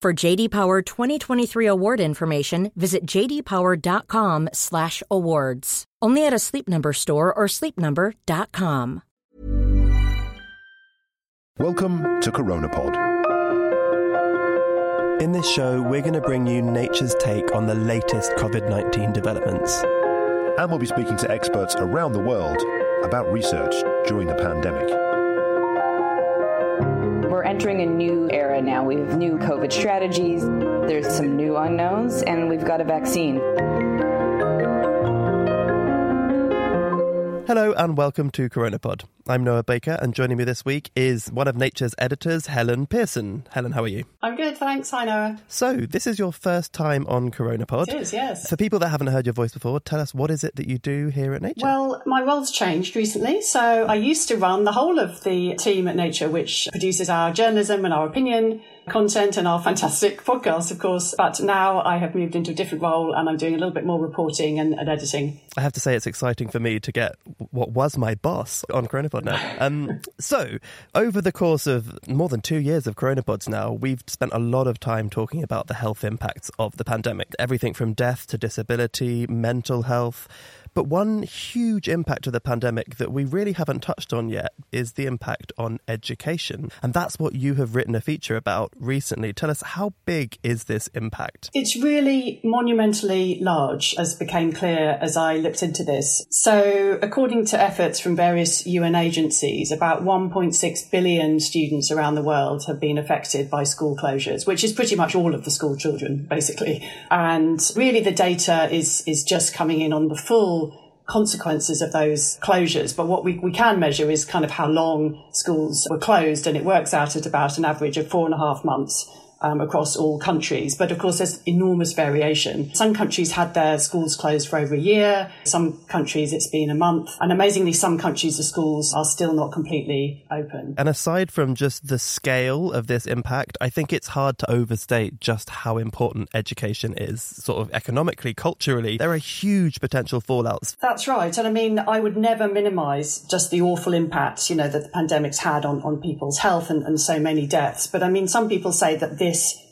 For JD Power 2023 award information, visit jdpower.com/awards. Only at a Sleep Number store or sleepnumber.com. Welcome to Coronapod. In this show, we're going to bring you Nature's take on the latest COVID-19 developments. And we'll be speaking to experts around the world about research during the pandemic. We're entering a new era now. We have new COVID strategies. There's some new unknowns, and we've got a vaccine. Hello and welcome to Coronapod. I'm Noah Baker, and joining me this week is one of Nature's editors, Helen Pearson. Helen, how are you? I'm good, thanks. Hi, Noah. So, this is your first time on Coronapod. It is, yes. For people that haven't heard your voice before, tell us, what is it that you do here at Nature? Well, my role's changed recently. So, I used to run the whole of the team at Nature, which produces our journalism and our opinion content and our fantastic podcast, of course. But now I have moved into a different role and I'm doing a little bit more reporting and editing. I have to say it's exciting for me to get what was my boss on Coronapod now. So over the course of more than 2 years of Coronapods now, we've spent a lot of time talking about the health impacts of the pandemic. Everything from death to disability, mental health. But one huge impact of the pandemic that we really haven't touched on yet is the impact on education. And that's what you have written a feature about recently. Tell us, how big is this impact? It's really monumentally large, as became clear as I looked into this. So according to efforts from various UN agencies, about 1.6 billion students around the world have been affected by school closures, which is pretty much all of the school children, basically. And really the data is just coming in on the full consequences of those closures. But what we can measure is kind of how long schools were closed, and it works out at about an average of 4.5 months across all countries. But of course, there's enormous variation. Some countries had their schools closed for over a year. Some countries, it's been a month. And amazingly, some countries, the schools are still not completely open. And aside from just the scale of this impact, I think it's hard to overstate just how important education is, sort of economically, culturally. There are huge potential fallouts. That's right. And I mean, I would never minimise just the awful impacts, you know, that the pandemic's had on people's health and so many deaths. But I mean, some people say that this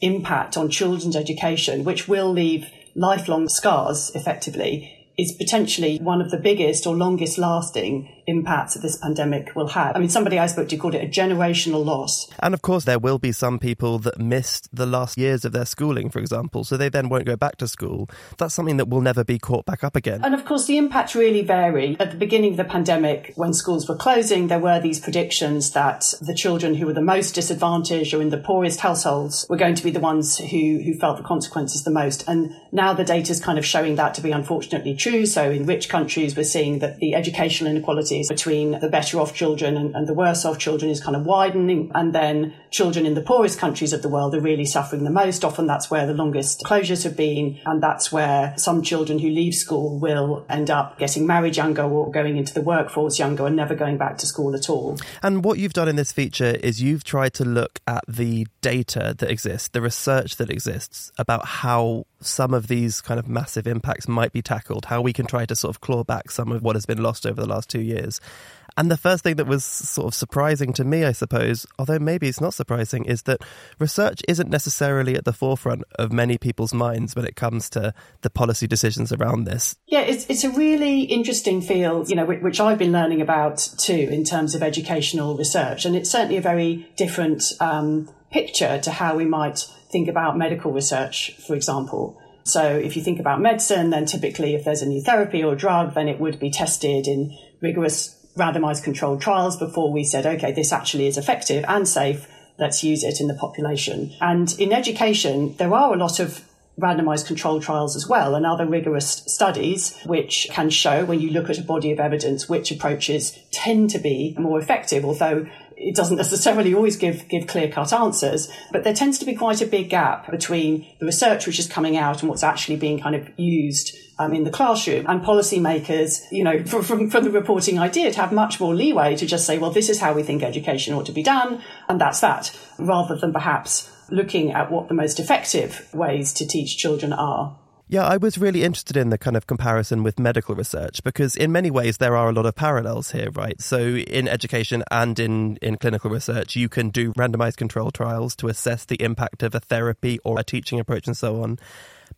impact on children's education, which will leave lifelong scars effectively, is potentially one of the biggest or longest lasting impacts that this pandemic will have. I mean, somebody I spoke to called it a generational loss. And of course, there will be some people that missed the last years of their schooling, for example, so they then won't go back to school. That's something that will never be caught back up again. And of course, the impacts really vary. At the beginning of the pandemic, when schools were closing, there were these predictions that the children who were the most disadvantaged or in the poorest households were going to be the ones who felt the consequences the most. And now the data is kind of showing that to be unfortunately true. So in rich countries, we're seeing that the educational inequalities between the better off children and the worse off children is kind of widening. And then children in the poorest countries of the world are really suffering the most. Often that's where the longest closures have been. And that's where some children who leave school will end up getting married younger or going into the workforce younger and never going back to school at all. And what you've done in this feature is you've tried to look at the data that exists, the research that exists about how some of these kind of massive impacts might be tackled, how we can try to sort of claw back some of what has been lost over the last 2 years. And the first thing that was sort of surprising to me, I suppose, although maybe it's not surprising, is that research isn't necessarily at the forefront of many people's minds when it comes to the policy decisions around this. Yeah, it's a really interesting field, you know, which I've been learning about too in terms of educational research. And it's certainly a very different picture to how we might think about medical research, for example. So if you think about medicine, then typically if there's a new therapy or drug, then it would be tested in rigorous randomized controlled trials before we said, okay, this actually is effective and safe, let's use it in the population. And in education, there are a lot of randomized controlled trials as well and other rigorous studies which can show, when you look at a body of evidence, which approaches tend to be more effective, although it doesn't necessarily always give clear-cut answers. But there tends to be quite a big gap between the research which is coming out and what's actually being kind of used in the classroom. And policymakers, you know, from the reporting I did, have much more leeway to just say, well, this is how we think education ought to be done, and that's that, rather than perhaps looking at what the most effective ways to teach children are. Yeah, I was really interested in the kind of comparison with medical research, because in many ways there are a lot of parallels here, right? So in education and in clinical research, you can do randomized control trials to assess the impact of a therapy or a teaching approach and so on.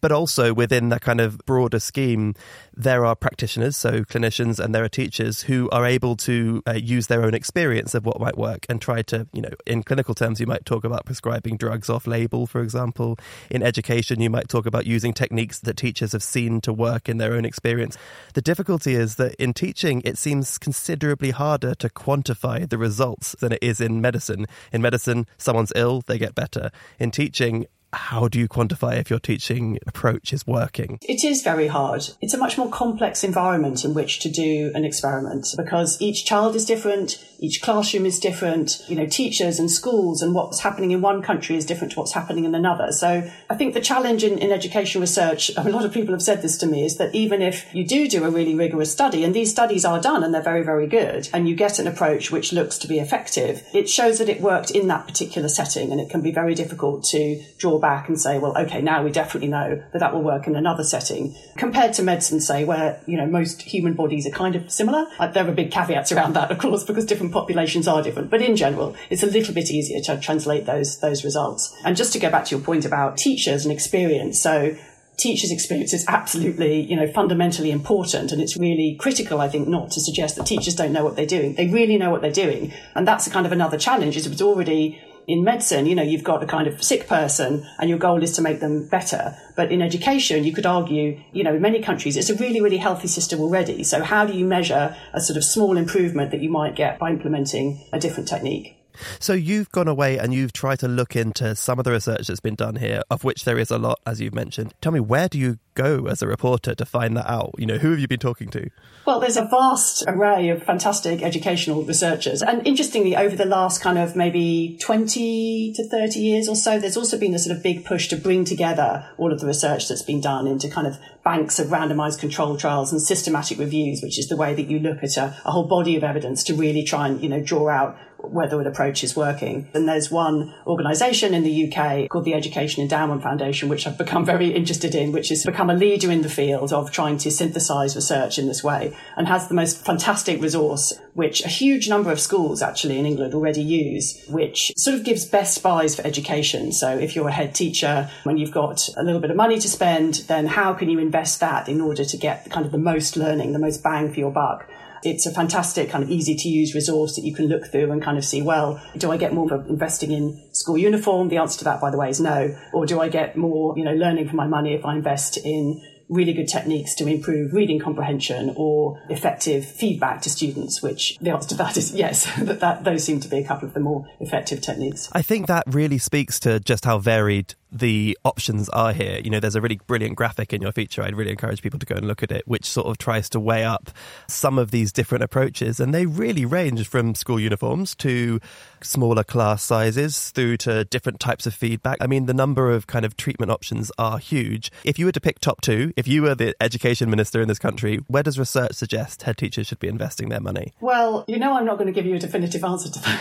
But also within that kind of broader scheme, there are practitioners, so clinicians, and there are teachers who are able to use their own experience of what might work and try to, you know, in clinical terms, you might talk about prescribing drugs off-label, for example. In education, you might talk about using techniques that teachers have seen to work in their own experience. The difficulty is that in teaching, it seems considerably harder to quantify the results than it is in medicine. In medicine, someone's ill, they get better. In teaching, how do you quantify if your teaching approach is working? It is very hard. It's a much more complex environment in which to do an experiment, because each child is different, each classroom is different, you know, teachers and schools and what's happening in one country is different to what's happening in another. So I think the challenge in education research, a lot of people have said this to me, is that even if you do a really rigorous study, and these studies are done and they're very, very good, and you get an approach which looks to be effective, it shows that it worked in that particular setting, and it can be very difficult to draw back and say, well, okay, now we definitely know that that will work in another setting, compared to medicine, say, where, you know, most human bodies are kind of similar. There are big caveats around that, of course, because different populations are different, but in general it's a little bit easier to translate those results. And just to go back to your point about teachers and experience, so teachers' experience is absolutely, you know, fundamentally important, and it's really critical, I think, not to suggest that teachers don't know what they're doing. They really know what they're doing, and that's kind of another challenge. Is it's already in medicine, you know, you've got a kind of sick person and your goal is to make them better. But in education, you could argue, you know, in many countries, it's a really, really healthy system already. So how do you measure a sort of small improvement that you might get by implementing a different technique? So you've gone away and you've tried to look into some of the research that's been done here, of which there is a lot, as you've mentioned. Tell me, where do you go as a reporter to find that out? You know, who have you been talking to? Well, there's a vast array of fantastic educational researchers. And interestingly, over the last kind of maybe 20 to 30 years or so, there's also been a sort of big push to bring together all of the research that's been done into kind of banks of randomized control trials and systematic reviews, which is the way that you look at a whole body of evidence to really try and, you know, draw out whether an approach is working. And there's one organisation in the UK called the Education Endowment Foundation, which I've become very interested in, which has become a leader in the field of trying to synthesise research in this way, and has the most fantastic resource, which a huge number of schools actually in England already use, which sort of gives best buys for education. So if you're a head teacher and you've got a little bit of money to spend, then how can you invest that in order to get kind of the most learning, the most bang for your buck? It's a fantastic kind of easy to use resource that you can look through and kind of see, well, do I get more for investing in school uniform? The answer to that, by the way, is no. Or do I get more, you know, learning for my money if I invest in really good techniques to improve reading comprehension or effective feedback to students, which the answer to that is yes, that those seem to be a couple of the more effective techniques. I think that really speaks to just how varied the options are here. You know, there's a really brilliant graphic in your feature. I'd really encourage people to go and look at it, which sort of tries to weigh up some of these different approaches. And they really range from school uniforms to smaller class sizes through to different types of feedback. I mean, the number of kind of treatment options are huge. If you were to pick top two, if you were the education minister in this country, where does research suggest head teachers should be investing their money? Well, you know, I'm not going to give you a definitive answer to that.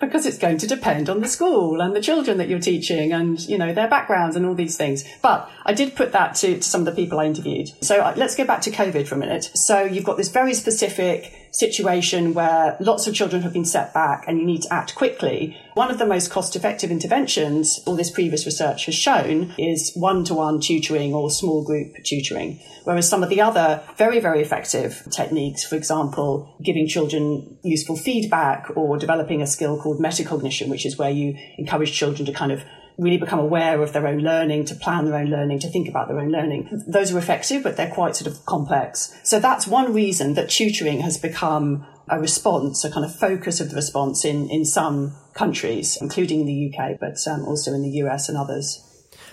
Because it's going to depend on the school and the children that you're teaching and, you know, their backgrounds and all these things. But I did put that to some of the people I interviewed. So let's go back to COVID for a minute. So you've got this very specific situation where lots of children have been set back and you need to act quickly, one of the most cost-effective interventions, all this previous research has shown, is one-to-one tutoring or small group tutoring. Whereas some of the other very, very effective techniques, for example, giving children useful feedback or developing a skill called metacognition, which is where you encourage children to kind of really become aware of their own learning, to plan their own learning, to think about their own learning. Those are effective, but they're quite sort of complex. So that's one reason that tutoring has become a response, a kind of focus of the response in some countries, including the UK, but also in the US and others.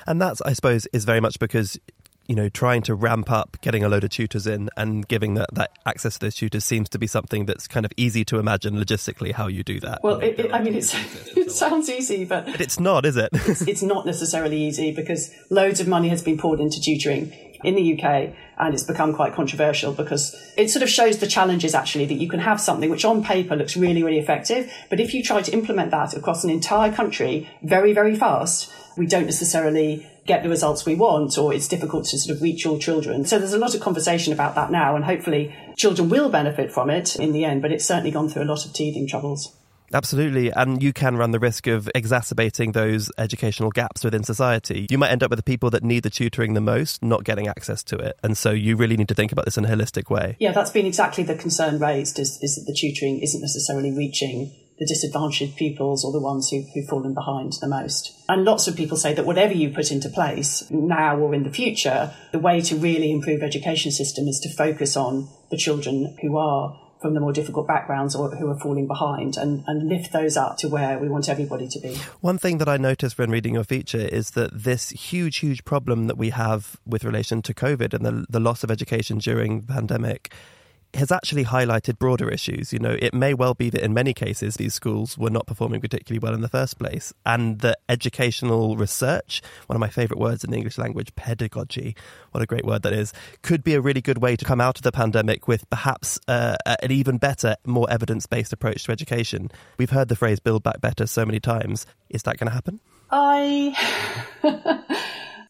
And that, I suppose, is very much because, you know, trying to ramp up getting a load of tutors in and giving that access to those tutors seems to be something that's kind of easy to imagine logistically how you do that. Well, it sounds easy, but it's not, is it? It's not necessarily easy because loads of money has been poured into tutoring in the UK, and it's become quite controversial because it sort of shows the challenges, actually, that you can have something which on paper looks really, really effective, but if you try to implement that across an entire country very, very fast, we don't necessarily get the results we want, or it's difficult to sort of reach all children. So there's a lot of conversation about that now, and hopefully children will benefit from it in the end, but it's certainly gone through a lot of teething troubles. Absolutely. And you can run the risk of exacerbating those educational gaps within society. You might end up with the people that need the tutoring the most not getting access to it. And so you really need to think about this in a holistic way. Yeah, that's been exactly the concern raised, is that the tutoring isn't necessarily reaching the disadvantaged pupils or the ones who've fallen behind the most. And lots of people say that whatever you put into place now or in the future, the way to really improve education system is to focus on the children who are from the more difficult backgrounds or who are falling behind, and lift those up to where we want everybody to be. One thing that I noticed when reading your feature is that this huge, huge problem that we have with relation to COVID and the loss of education during the pandemic has actually highlighted broader issues. You know, it may well be that in many cases these schools were not performing particularly well in the first place, and that educational research, one of my favourite words in the English language, pedagogy, what a great word that is, could be a really good way to come out of the pandemic with perhaps an even better, more evidence-based approach to education. We've heard the phrase build back better so many times. Is that going to happen?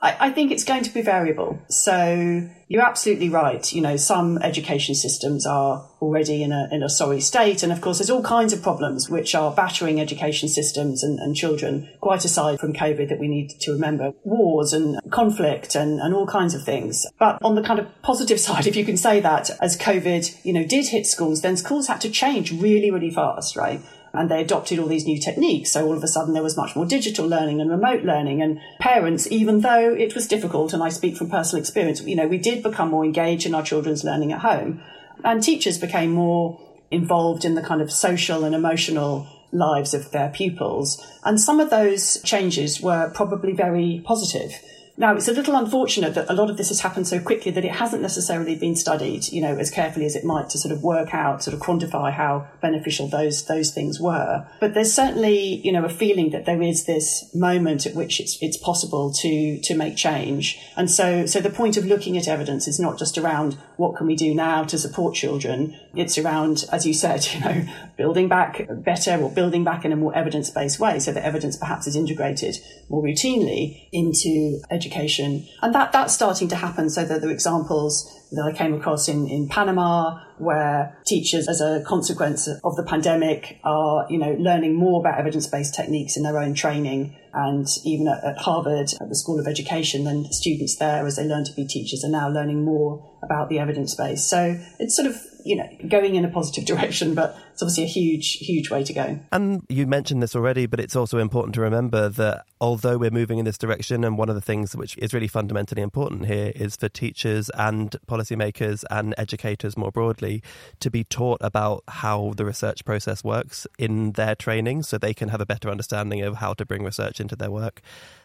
I think it's going to be variable. So you're absolutely right. You know, some education systems are already in a sorry state. And of course, there's all kinds of problems which are battering education systems and children, quite aside from COVID, that we need to remember. Wars and conflict and all kinds of things. But on the kind of positive side, if you can say that, as COVID, you know, did hit schools, then schools had to change really, really fast, right? And they adopted all these new techniques. So all of a sudden there was much more digital learning and remote learning. And parents, even though it was difficult, and I speak from personal experience, you know, we did become more engaged in our children's learning at home. And teachers became more involved in the kind of social and emotional lives of their pupils. And some of those changes were probably very positive. Now, it's a little unfortunate that a lot of this has happened so quickly that it hasn't necessarily been studied, you know, as carefully as it might to sort of work out, sort of quantify how beneficial those things were. But there's certainly, you know, a feeling that there is this moment at which it's possible to make change. And so the point of looking at evidence is not just around what can we do now to support children. It's around, as you said, you know, building back better, or building back in a more evidence-based way, so that evidence perhaps is integrated more routinely into education. And that's starting to happen. So there are examples that I came across in Panama, where teachers, as a consequence of the pandemic, are, you know, learning more about evidence-based techniques in their own training. And even at Harvard, at the School of Education, then students there, as they learn to be teachers, are now learning more about the evidence base. So it's sort of, you know, going in a positive direction, but it's obviously a huge, huge way to go. And you mentioned this already, but it's also important to remember that although we're moving in this direction, and one of the things which is really fundamentally important here is for teachers and policymakers and educators more broadly to be taught about how the research process works in their training, so they can have a better understanding of how to bring research into their work.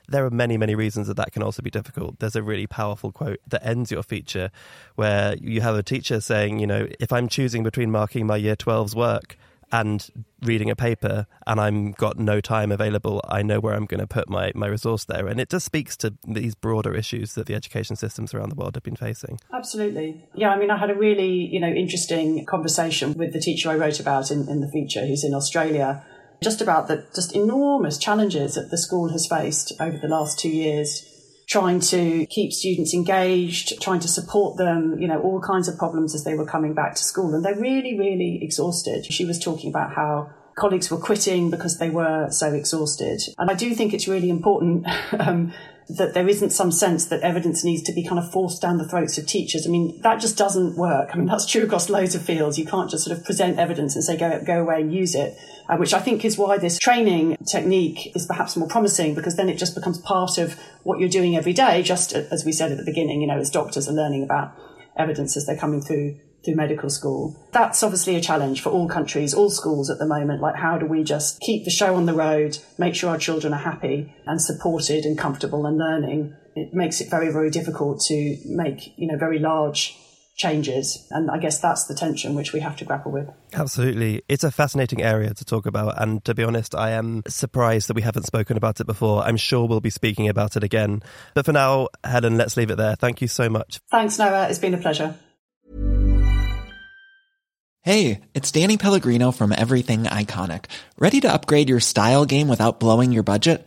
There are many, many reasons that can also be difficult. There's a really powerful quote that ends your feature where you have a teacher saying, you know, if I'm choosing between marking my year 12's work and reading a paper and I've got no time available, I know where I'm going to put my resource there. And it just speaks to these broader issues that the education systems around the world have been facing. Absolutely. Yeah, I mean, I had a really, you know, interesting conversation with the teacher I wrote about in the feature, who's in Australia, just about the enormous challenges that the school has faced over the last 2 years, trying to keep students engaged, trying to support them, you know, all kinds of problems as they were coming back to school. And they're really, really exhausted. She was talking about how colleagues were quitting because they were so exhausted. And I do think it's really important that there isn't some sense that evidence needs to be kind of forced down the throats of teachers. I mean, that just doesn't work. I mean, that's true across loads of fields. You can't just sort of present evidence and say, go away and use it, which I think is why this training technique is perhaps more promising, because then it just becomes part of what you're doing every day, just as we said at the beginning, you know, as doctors are learning about evidence as they're coming through medical school. That's obviously a challenge for all countries, all schools at the moment. Like, how do we just keep the show on the road, make sure our children are happy and supported and comfortable and learning? It makes it very, very difficult to make, you know, very large changes. And I guess that's the tension which we have to grapple with. Absolutely. It's a fascinating area to talk about. And to be honest, I am surprised that we haven't spoken about it before. I'm sure we'll be speaking about it again. But for now, Helen, let's leave it there. Thank you so much. Thanks, Noah. It's been a pleasure. Hey, it's Danny Pellegrino from Everything Iconic. Ready to upgrade your style game without blowing your budget?